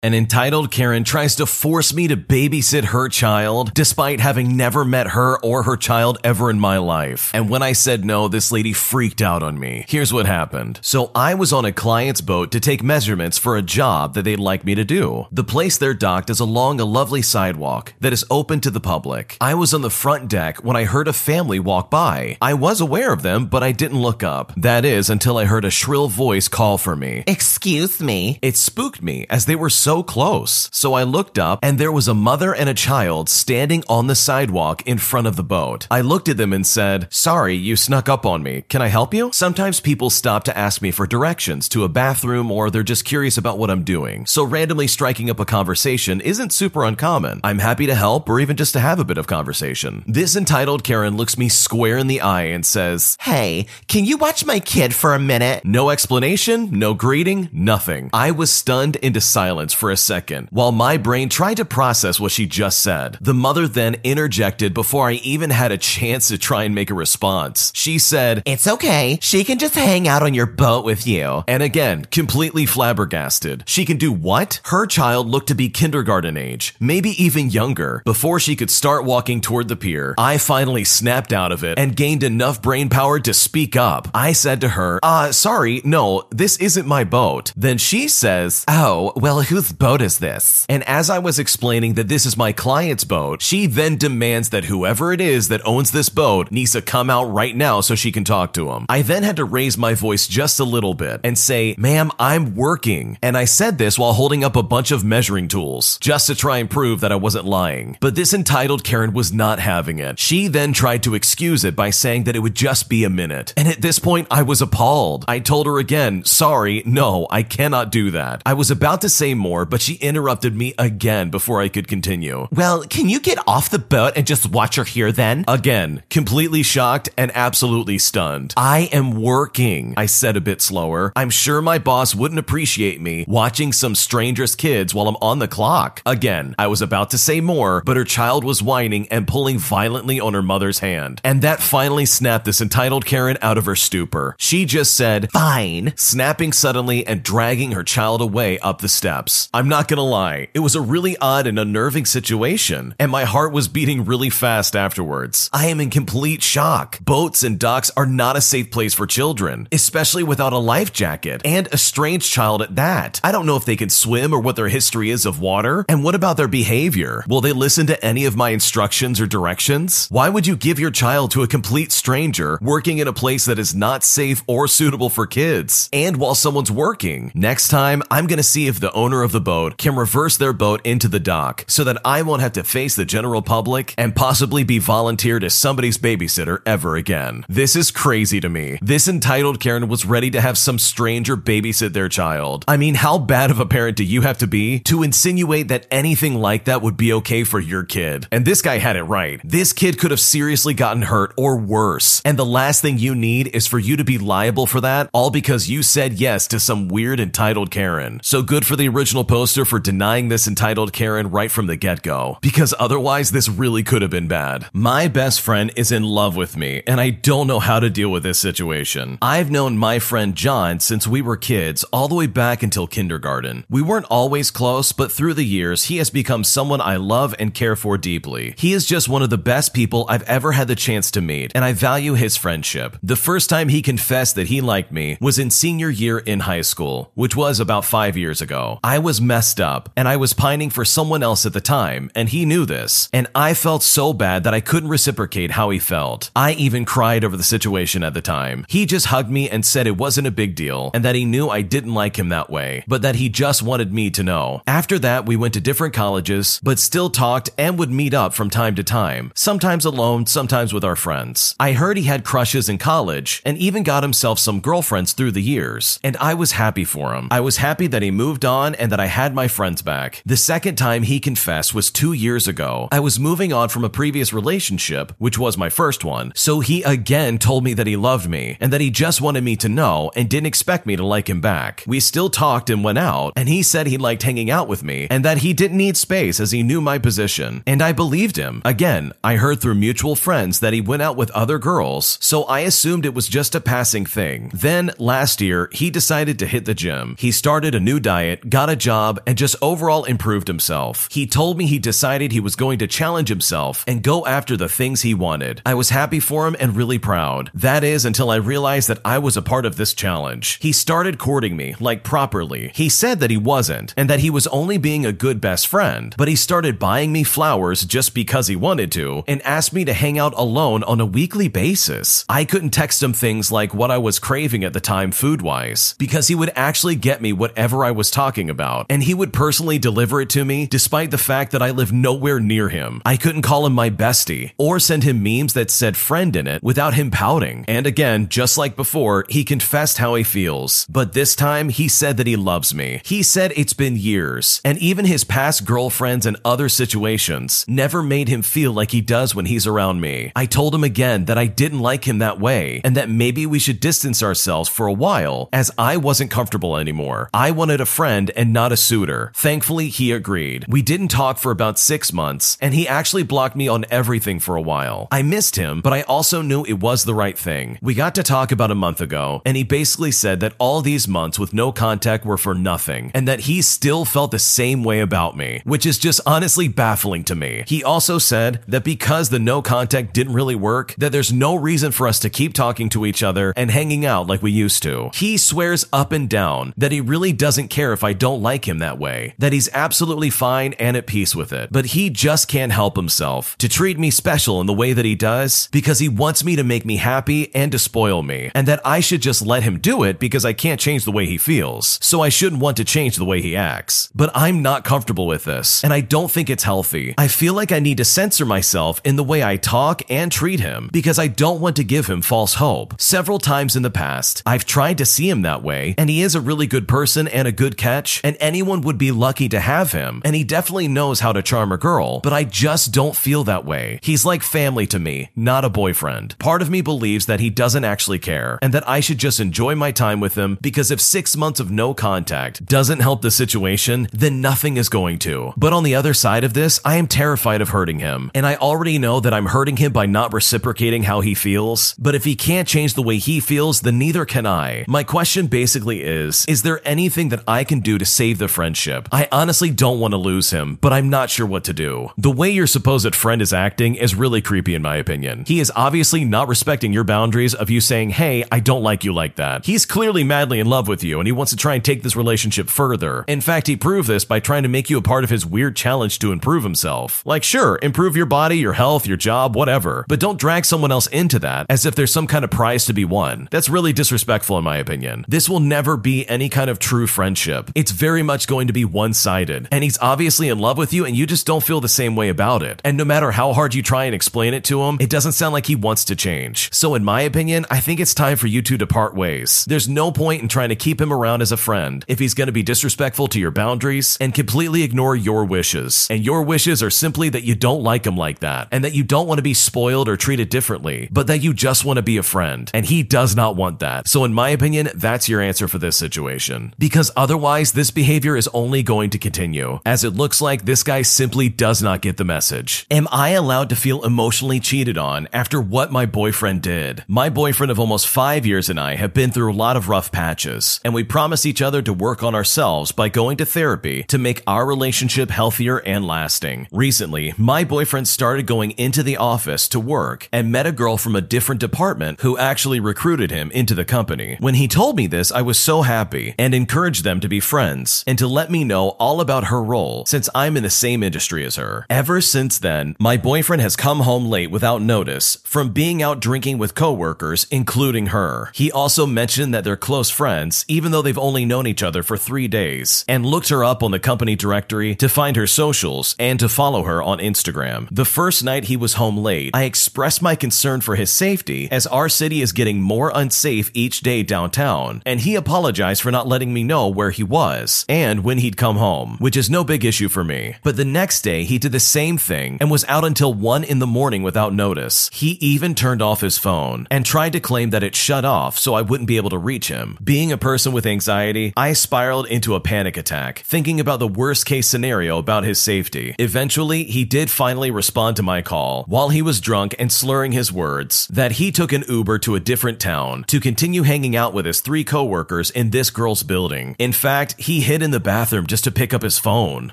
An entitled Karen tries to force me to babysit her child despite having never met her or her child ever in my life. And when I said no, this lady freaked out on me. Here's what happened. So I was on a client's boat to take measurements for a job that they'd like me to do. The place they're docked is along a lovely sidewalk that is open to the public. I was on the front deck when I heard a family walk by. I was aware of them, but I didn't look up. That is until I heard a shrill voice call for me. Excuse me. It spooked me as they were so close. So I looked up and there was a mother and a child standing on the sidewalk in front of the boat. I looked at them and said, sorry, you snuck up on me. Can I help you? Sometimes people stop to ask me for directions to a bathroom or they're just curious about what I'm doing. So randomly striking up a conversation isn't super uncommon. I'm happy to help or even just to have a bit of conversation. This entitled Karen looks me square in the eye and says, hey, can you watch my kid for a minute? No explanation, no greeting, nothing. I was stunned into silence for a second, while my brain tried to process what she just said. The mother then interjected before I even had a chance to try and make a response. She said, it's okay, she can just hang out on your boat with you. And again, completely flabbergasted. She can do what? Her child looked to be kindergarten age, maybe even younger. Before she could start walking toward the pier, I finally snapped out of it and gained enough brain power to speak up. I said to her, sorry, no, this isn't my boat. Then she says, oh, well, who's boat is this? And as I was explaining that this is my client's boat, she then demands that whoever it is that owns this boat needs to come out right now so she can talk to him. I then had to raise my voice just a little bit and say, ma'am, I'm working. And I said this while holding up a bunch of measuring tools just to try and prove that I wasn't lying. But this entitled Karen was not having it. She then tried to excuse it by saying that it would just be a minute. And at this point, I was appalled. I told her again, sorry, no, I cannot do that. I was about to say more, but she interrupted me again before I could continue. Well, can you get off the boat and just watch her here then? Again, completely shocked and absolutely stunned. I am working, I said a bit slower. I'm sure my boss wouldn't appreciate me watching some stranger's kids while I'm on the clock. Again, I was about to say more, but her child was whining and pulling violently on her mother's hand. And that finally snapped this entitled Karen out of her stupor. She just said, fine, snapping suddenly and dragging her child away up the steps. I'm not gonna lie, it was a really odd and unnerving situation, and my heart was beating really fast afterwards. I am in complete shock. Boats and docks are not a safe place for children, especially without a life jacket, and a strange child at that. I don't know if they can swim or what their history is of water, and what about their behavior? Will they listen to any of my instructions or directions? Why would you give your child to a complete stranger working in a place that is not safe or suitable for kids, and while someone's working? Next time, I'm gonna see if the owner of the boat can reverse their boat into the dock so that I won't have to face the general public and possibly be volunteered as somebody's babysitter ever again. This is crazy to me. This entitled Karen was ready to have some stranger babysit their child. I mean, how bad of a parent do you have to be to insinuate that anything like that would be okay for your kid? And this guy had it right. This kid could have seriously gotten hurt or worse. And the last thing you need is for you to be liable for that, all because you said yes to some weird entitled Karen. So good for the original poster for denying this entitled Karen right from the get-go, because otherwise this really could have been bad. My best friend is in love with me, and I don't know how to deal with this situation. I've known my friend John since we were kids, all the way back until kindergarten. We weren't always close, but through the years, he has become someone I love and care for deeply. He is just one of the best people I've ever had the chance to meet, and I value his friendship. The first time he confessed that he liked me was in senior year in high school, which was about 5 years ago. I was messed up, and I was pining for someone else at the time, and he knew this, and I felt so bad that I couldn't reciprocate how he felt. I even cried over the situation at the time. He just hugged me and said it wasn't a big deal, and that he knew I didn't like him that way, but that he just wanted me to know. After that, we went to different colleges, but still talked and would meet up from time to time, sometimes alone, sometimes with our friends. I heard he had crushes in college, and even got himself some girlfriends through the years, and I was happy for him. I was happy that he moved on and that I had my friends back. The second time he confessed was 2 years ago. I was moving on from a previous relationship, which was my first one, so he again told me that he loved me and that he just wanted me to know and didn't expect me to like him back. We still talked and went out, and he said he liked hanging out with me and that he didn't need space as he knew my position, and I believed him. Again, I heard through mutual friends that he went out with other girls, so I assumed it was just a passing thing. Then, last year, he decided to hit the gym. He started a new diet, got a job, job and just overall improved himself. He told me he decided he was going to challenge himself and go after the things he wanted. I was happy for him and really proud. That is, until I realized that I was a part of this challenge. He started courting me, like properly. He said that he wasn't, and that he was only being a good best friend, but he started buying me flowers just because he wanted to, and asked me to hang out alone on a weekly basis. I couldn't text him things like what I was craving at the time food-wise, because he would actually get me whatever I was talking about, and he would personally deliver it to me, despite the fact that I live nowhere near him. I couldn't call him my bestie, or send him memes that said friend in it without him pouting. And again, just like before, he confessed how he feels, but this time he said that he loves me. He said it's been years, and even his past girlfriends and other situations never made him feel like he does when he's around me. I told him again that I didn't like him that way, and that maybe we should distance ourselves for a while, as I wasn't comfortable anymore. I wanted a friend and not a suitor. Thankfully, he agreed. We didn't talk for about 6 months, and he actually blocked me on everything for a while. I missed him, but I also knew it was the right thing. We got to talk about a month ago, and he basically said that all these months with no contact were for nothing, and that he still felt the same way about me, which is just honestly baffling to me. He also said that because the no contact didn't really work, that there's no reason for us to keep talking to each other and hanging out like we used to. He swears up and down that he really doesn't care if I don't like him that way, that he's absolutely fine and at peace with it, but he just can't help himself to treat me special in the way that he does, because he wants me to make me happy and to spoil me, and that I should just let him do it because I can't change the way he feels, so I shouldn't want to change the way he acts. But I'm not comfortable with this, and I don't think it's healthy. I feel like I need to censor myself in the way I talk and treat him, because I don't want to give him false hope. Several times in the past, I've tried to see him that way, and he is a really good person and a good catch, and anyone would be lucky to have him, and he definitely knows how to charm a girl, but I just don't feel that way. He's like family to me, not a boyfriend. Part of me believes that he doesn't actually care, and that I should just enjoy my time with him, because if 6 months of no contact doesn't help the situation, then nothing is going to. But on the other side of this, I am terrified of hurting him, and I already know that I'm hurting him by not reciprocating how he feels, but if he can't change the way he feels, then neither can I. My question basically is there anything that I can do to save the friendship? I honestly don't want to lose him, but I'm not sure what to do. The way your supposed friend is acting is really creepy in my opinion. He is obviously not respecting your boundaries of you saying, hey, I don't like you like that. He's clearly madly in love with you, and he wants to try and take this relationship further. In fact, he proved this by trying to make you a part of his weird challenge to improve himself. Like, sure, improve your body, your health, your job, whatever, but don't drag someone else into that as if there's some kind of prize to be won. That's really disrespectful in my opinion. This will never be any kind of true friendship. It's very much going to be one-sided, and he's obviously in love with you, and you just don't feel the same way about it. And no matter how hard you try and explain it to him, it doesn't sound like he wants to change. So in my opinion, I think it's time for you two to part ways. There's no point in trying to keep him around as a friend if he's going to be disrespectful to your boundaries and completely ignore your wishes. And your wishes are simply that you don't like him like that, and that you don't want to be spoiled or treated differently, but that you just want to be a friend, and he does not want that. So in my opinion, that's your answer for this situation, because otherwise this behavior is only going to continue, as it looks like this guy simply does not get the message. Am I allowed to feel emotionally cheated on after what my boyfriend did? My boyfriend of almost 5 years and I have been through a lot of rough patches, and we promise each other to work on ourselves by going to therapy to make our relationship healthier and lasting. Recently, my boyfriend started going into the office to work and met a girl from a different department who actually recruited him into the company. When he told me this, I was so happy and encouraged them to be friends and to let me know all about her role since I'm in the same industry as her. Ever since then, my boyfriend has come home late without notice from being out drinking with coworkers, including her. He also mentioned that they're close friends, even though they've only known each other for 3 days, and looked her up on the company directory to find her socials and to follow her on Instagram. The first night he was home late, I expressed my concern for his safety as our city is getting more unsafe each day downtown, and he apologized for not letting me know where he was and when he'd come home, which is no big issue for me. But the next day, he did the same thing and was out until 1 in the morning without notice. He even turned off his phone and tried to claim that it shut off so I wouldn't be able to reach him. Being a person with anxiety, I spiraled into a panic attack, thinking about the worst case scenario about his safety. Eventually, he did finally respond to my call while he was drunk and slurring his words that he took an Uber to a different town to continue hanging out with his 3 coworkers in this girl's building. In fact, he hit hid in the bathroom just to pick up his phone.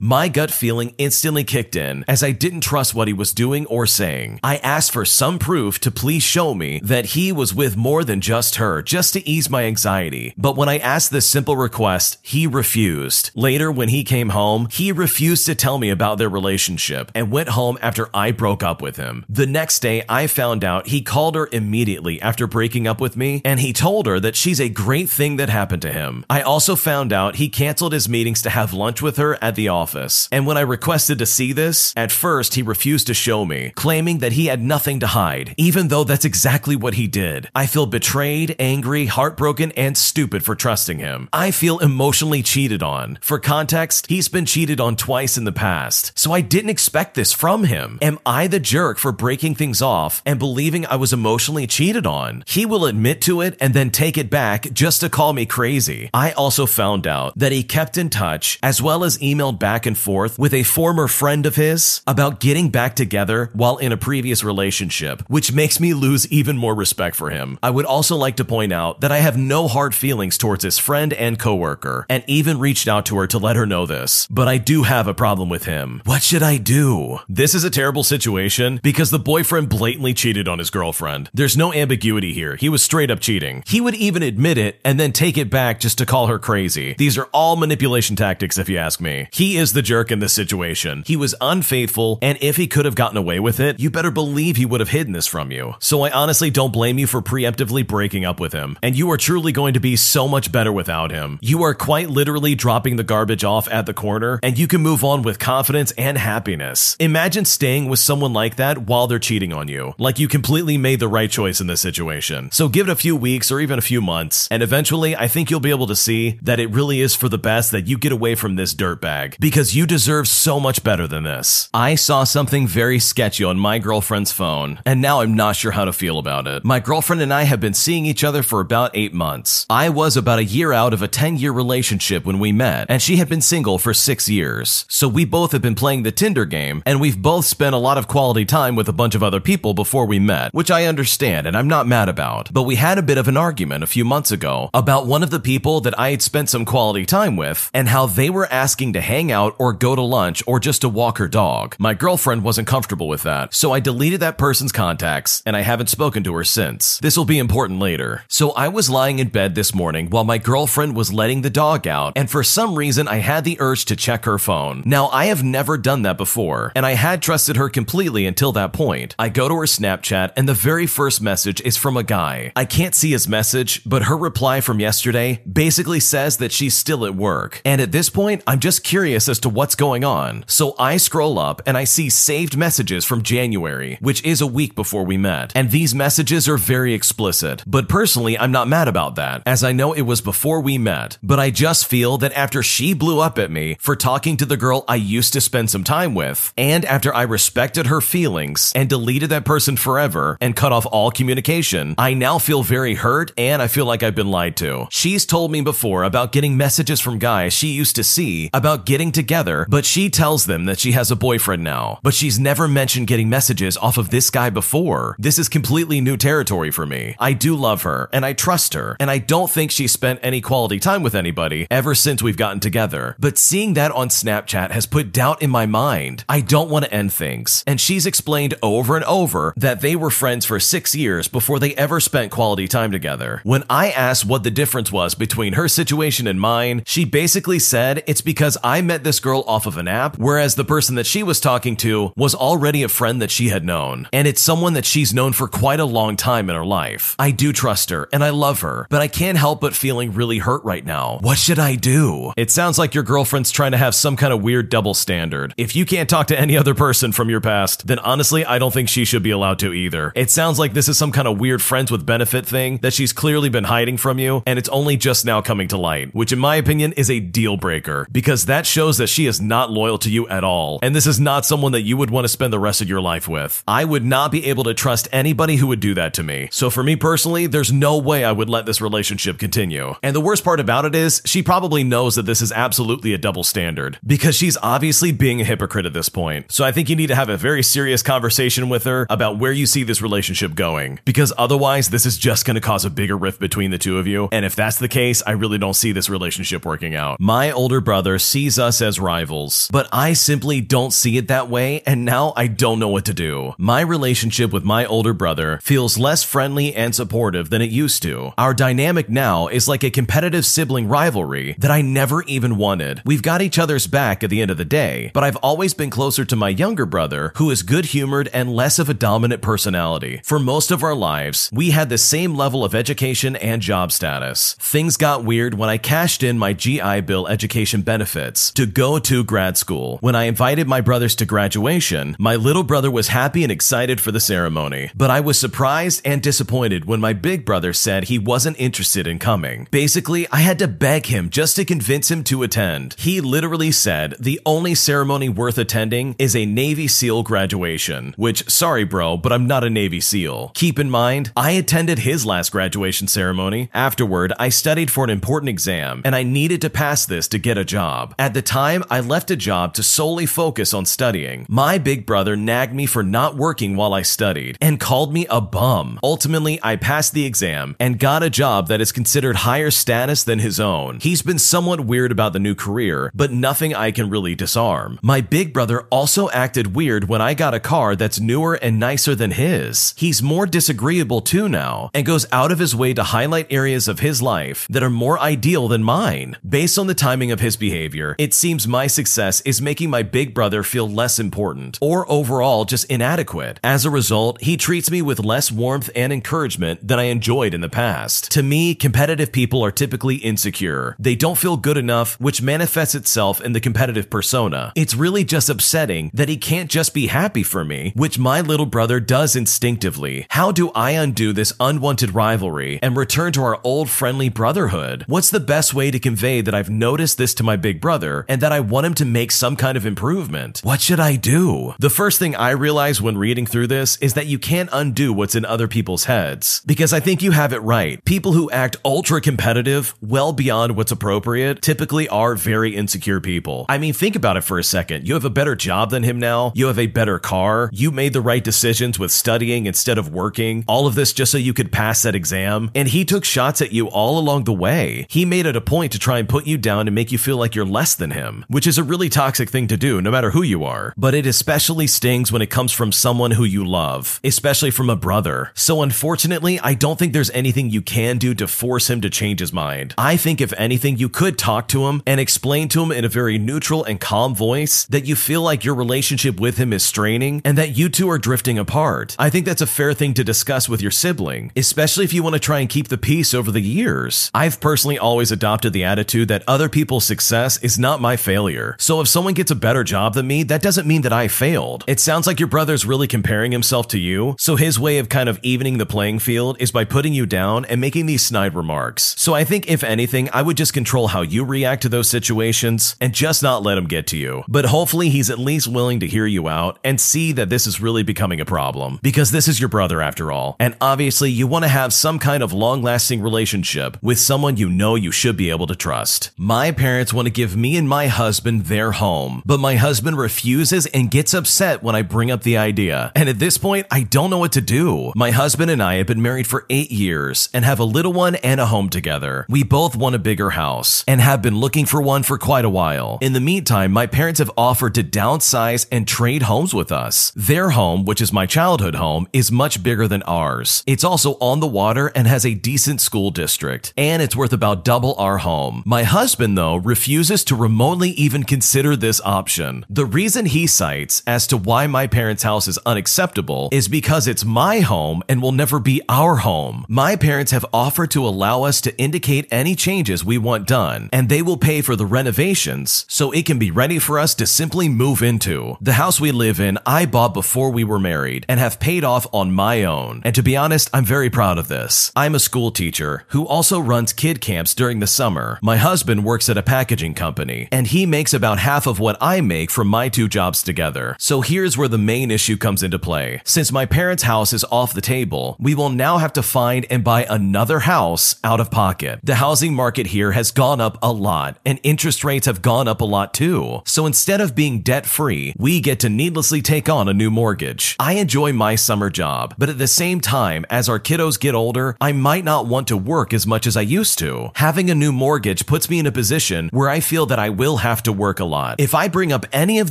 My gut feeling instantly kicked in, as I didn't trust what he was doing or saying. I asked for some proof to please show me that he was with more than just her, just to ease my anxiety. But when I asked this simple request, he refused. Later, when he came home, he refused to tell me about their relationship and went home after I broke up with him. The next day, I found out he called her immediately after breaking up with me, and he told her that she's a great thing that happened to him. I also found out he canceled his meetings to have lunch with her at the office. And when I requested to see this, at first he refused to show me, claiming that he had nothing to hide, even though that's exactly what he did. I feel betrayed, angry, heartbroken, and stupid for trusting him. I feel emotionally cheated on. For context, he's been cheated on twice in the past, so I didn't expect this from him. Am I the jerk for breaking things off and believing I was emotionally cheated on? He will admit to it and then take it back just to call me crazy. I also found out that he kept in touch as well as emailed back and forth with a former friend of his about getting back together while in a previous relationship, which makes me lose even more respect for him. I would also like to point out that I have no hard feelings towards his friend and coworker, and even reached out to her to let her know this, but I do have a problem with him. What should I do? This is a terrible situation because the boyfriend blatantly cheated on his girlfriend. There's no ambiguity here. He was straight up cheating. He would even admit it and then take it back just to call her crazy. These are all manipulation tactics, if you ask me. He is the jerk in this situation. He was unfaithful, and if he could have gotten away with it, you better believe he would have hidden this from you. So I honestly don't blame you for preemptively breaking up with him, and you are truly going to be so much better without him. You are quite literally dropping the garbage off at the corner, and you can move on with confidence and happiness. Imagine staying with someone like that while they're cheating on you. Like, you completely made the right choice in this situation. So give it a few weeks or even a few months, and eventually I think you'll be able to see that it really is for the best that you get away from this dirtbag, because you deserve so much better than this. I saw something very sketchy on my girlfriend's phone, and now I'm not sure how to feel about it. My girlfriend and I have been seeing each other for about 8 months. I was about a year out of a 10-year relationship when we met, and she had been single for 6 years. So we both have been playing the Tinder game, and we've both spent a lot of quality time with a bunch of other people before we met, which I understand and I'm not mad about. But we had a bit of an argument a few months ago about one of the people that I had spent some quality time with and how they were asking to hang out or go to lunch or just to walk her dog. My girlfriend wasn't comfortable with that, so I deleted that person's contacts, and I haven't spoken to her since. This will be important later. So I was lying in bed this morning while my girlfriend was letting the dog out, and for some reason I had the urge to check her phone. Now, I have never done that before, and I had trusted her completely until that point. I go to her Snapchat, and the very first message is from a guy. I can't see his message, but her reply from yesterday basically says that she's still at work. And at this point, I'm just curious as to what's going on. So I scroll up and I see saved messages from January, which is a week before we met. And these messages are very explicit. But personally, I'm not mad about that, as I know it was before we met. But I just feel that after she blew up at me for talking to the girl I used to spend some time with, and after I respected her feelings and deleted that person forever and cut off all communication, I now feel very hurt and I feel like I've been lied to. She's told me before about getting messages from guys she used to see about getting together, but she tells them that she has a boyfriend now. But she's never mentioned getting messages off of this guy before. This is completely new territory for me. I do love her and I trust her, and I don't think she spent any quality time with anybody ever since we've gotten together. But seeing that on Snapchat has put doubt in my mind. I don't want to end things. And she's explained over and over that they were friends for 6 years before they ever spent quality time together. When I asked what the difference was between her situation and mine, she basically said it's because I met this girl off of an app, whereas the person that she was talking to was already a friend that she had known. And it's someone that she's known for quite a long time in her life. I do trust her and I love her, but I can't help but feeling really hurt right now. What should I do? It sounds like your girlfriend's trying to have some kind of weird double standard. If you can't talk to any other person from your past, then honestly, I don't think she should be allowed to either. It sounds like this is some kind of weird friends with benefit thing that she's clearly been hiding from you, and it's only just now coming to light, which in my opinion is a deal breaker, because that shows that she is not loyal to you at all, and this is not someone that you would want to spend the rest of your life with. I would not be able to trust anybody who would do that to me. So for me personally, there's no way I would let this relationship continue. And the worst part about it is she probably knows that this is absolutely a double standard, because she's obviously being a hypocrite at this point. So I think you need to have a very serious conversation with her about where you see this relationship going, because otherwise this is just going to cause a bigger rift between the two of you. And if that's the case, I really don't see this relationship working coming out. My older brother sees us as rivals, but I simply don't see it that way, and now I don't know what to do. My relationship with my older brother feels less friendly and supportive than it used to. Our dynamic now is like a competitive sibling rivalry that I never even wanted. We've got each other's back at the end of the day, but I've always been closer to my younger brother, who is good-humored and less of a dominant personality. For most of our lives, we had the same level of education and job status. Things got weird when I cashed in my GI Bill education benefits to go to grad school. When I invited my brothers to graduation, my little brother was happy and excited for the ceremony, but I was surprised and disappointed when my big brother said he wasn't interested in coming. Basically, I had to beg him just to convince him to attend. He literally said the only ceremony worth attending is a Navy SEAL graduation, which, sorry bro, but I'm not a Navy SEAL. Keep in mind, I attended his last graduation ceremony. Afterward, I studied for an important exam, and I needed to pass this to get a job. At the time, I left a job to solely focus on studying. My big brother nagged me for not working while I studied and called me a bum. Ultimately, I passed the exam and got a job that is considered higher status than his own. He's been somewhat weird about the new career, but nothing I can really disarm. My big brother also acted weird when I got a car that's newer and nicer than his. He's more disagreeable too now and goes out of his way to highlight areas of his life that are more ideal than mine. Based on the timing of his behavior, it seems my success is making my big brother feel less important or overall just inadequate. As a result, he treats me with less warmth and encouragement than I enjoyed in the past. To me, competitive people are typically insecure. They don't feel good enough, which manifests itself in the competitive persona. It's really just upsetting that he can't just be happy for me, which my little brother does instinctively. How do I undo this unwanted rivalry and return to our old friendly brotherhood? What's the best way to convey that I've noticed this to my big brother and that I want him to make some kind of improvement? What should I do? The first thing I realize when reading through this is that you can't undo what's in other people's heads, because I think you have it right. People who act ultra competitive, well beyond what's appropriate, typically are very insecure people. I mean, think about it for a second. You have a better job than him now. You have a better car. You made the right decisions with studying instead of working. All of this just so you could pass that exam. And he took shots at you all along the way. He made it a point to try and put you down and make you feel like you're less than him, which is a really toxic thing to do no matter who you are. But it especially stings when it comes from someone who you love, especially from a brother. So unfortunately, I don't think there's anything you can do to force him to change his mind. I think if anything, you could talk to him and explain to him in a very neutral and calm voice that you feel like your relationship with him is straining and that you two are drifting apart. I think that's a fair thing to discuss with your sibling, especially if you want to try and keep the peace over the years. I've personally always adopted the attitude that other people's success is not my failure. So if someone gets a better job than me, that doesn't mean that I failed. It sounds like your brother's really comparing himself to you, so his way of kind of evening the playing field is by putting you down and making these snide remarks. So I think if anything, I would just control how you react to those situations and just not let him get to you. But hopefully he's at least willing to hear you out and see that this is really becoming a problem, because this is your brother after all. And obviously you want to have some kind of long-lasting relationship with someone you know you should be able to trust. My parents want to give me and my husband their home, but my husband refuses and gets upset when I bring up the idea. And at this point, I don't know what to do. My husband and I have been married for 8 years and have a little one and a home together. We both want a bigger house and have been looking for one for quite a while. In the meantime, my parents have offered to downsize and trade homes with us. Their home, which is my childhood home, is much bigger than ours. It's also on the water and has a decent school district, and it's worth about double our home. My husband, though, refuses to remotely even consider this option. The reason he cites as to why my parents' house is unacceptable is because it's my home and will never be our home. My parents have offered to allow us to indicate any changes we want done, and they will pay for the renovations so it can be ready for us to simply move into. The house we live in, I bought before we were married and have paid off on my own. And to be honest, I'm very proud of this. I'm a school teacher who also runs kid camps during the summer. My husband works at a packaging company, and he makes about half of what I make from my two jobs together. So here's where the main issue comes into play. Since my parents' house is off the table, we will now have to find and buy another house out of pocket. The housing market here has gone up a lot, and interest rates have gone up a lot too. So instead of being debt-free, we get to needlessly take on a new mortgage. I enjoy my summer job, but at the same time, as our kiddos get older, I might not want to work as much as I used to. Having a new mortgage puts puts me in a position where I feel that I will have to work a lot. If I bring up any of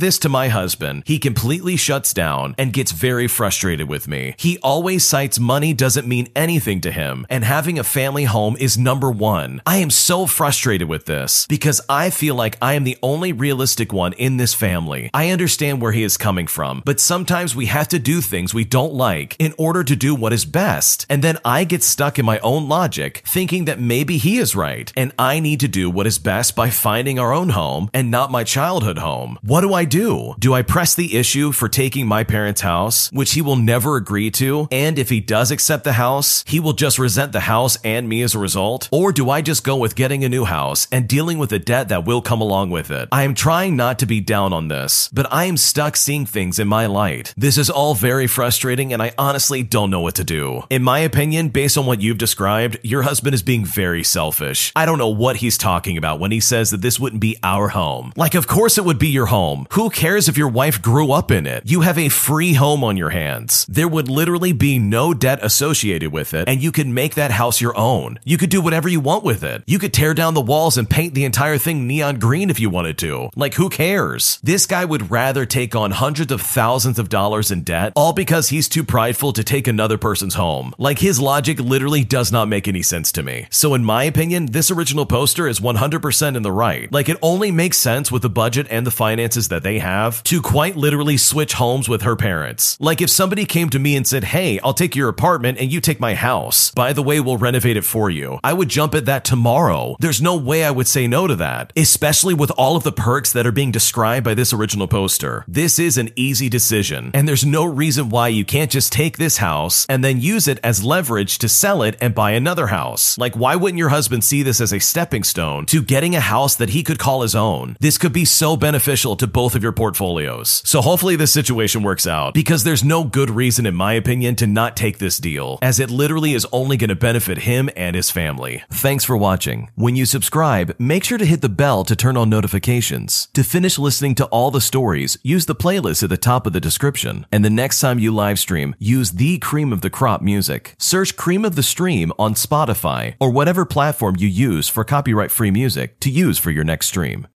this to my husband, he completely shuts down and gets very frustrated with me. He always cites money doesn't mean anything to him, and having a family home is number one. I am so frustrated with this because I feel like I am the only realistic one in this family. I understand where he is coming from, but sometimes we have to do things we don't like in order to do what is best, and then I get stuck in my own logic, thinking that maybe he is right, and I need to do what is best by finding our own home and not my childhood home. What do I do? Do I press the issue for taking my parents' house, which he will never agree to, and if he does accept the house, he will just resent the house and me as a result? Or do I just go with getting a new house and dealing with the debt that will come along with it? I am trying not to be down on this, but I am stuck seeing things in my light. This is all very frustrating, and I honestly don't know what to do. In my opinion, based on what you've described, your husband is being very selfish. I don't know what he's talking about when he says that this wouldn't be our home. Like, of course it would be your home. Who cares if your wife grew up in it? You have a free home on your hands. There would literally be no debt associated with it, and you could make that house your own. You could do whatever you want with it. You could tear down the walls and paint the entire thing neon green if you wanted to. Like, who cares? This guy would rather take on hundreds of thousands of dollars in debt, all because he's too prideful to take another person's home. Like, his logic literally does not make any sense to me. So in my opinion, this original poster is 100% in the right. Like, it only makes sense with the budget and the finances that they have to quite literally switch homes with her parents. Like, if somebody came to me and said, hey, I'll take your apartment and you take my house. By the way, we'll renovate it for you. I would jump at that tomorrow. There's no way I would say no to that, especially with all of the perks that are being described by this original poster. This is an easy decision, and there's no reason why you can't just take this house and then use it as leverage to sell it and buy another house. Like, why wouldn't your husband see this as a stepping stone to getting a house that he could call his own? This could be so beneficial to both of your portfolios. So hopefully this situation works out, because there's no good reason, in my opinion, to not take this deal, as it literally is only going to benefit him and his family. Thanks for watching. When you subscribe, make sure to hit the bell to turn on notifications. To finish listening to all the stories, use the playlist at the top of the description. And the next time you live stream, use the Cream of the Crop music. Search Cream of the Stream on Spotify or whatever platform you use for copyright-free music to use for your next stream.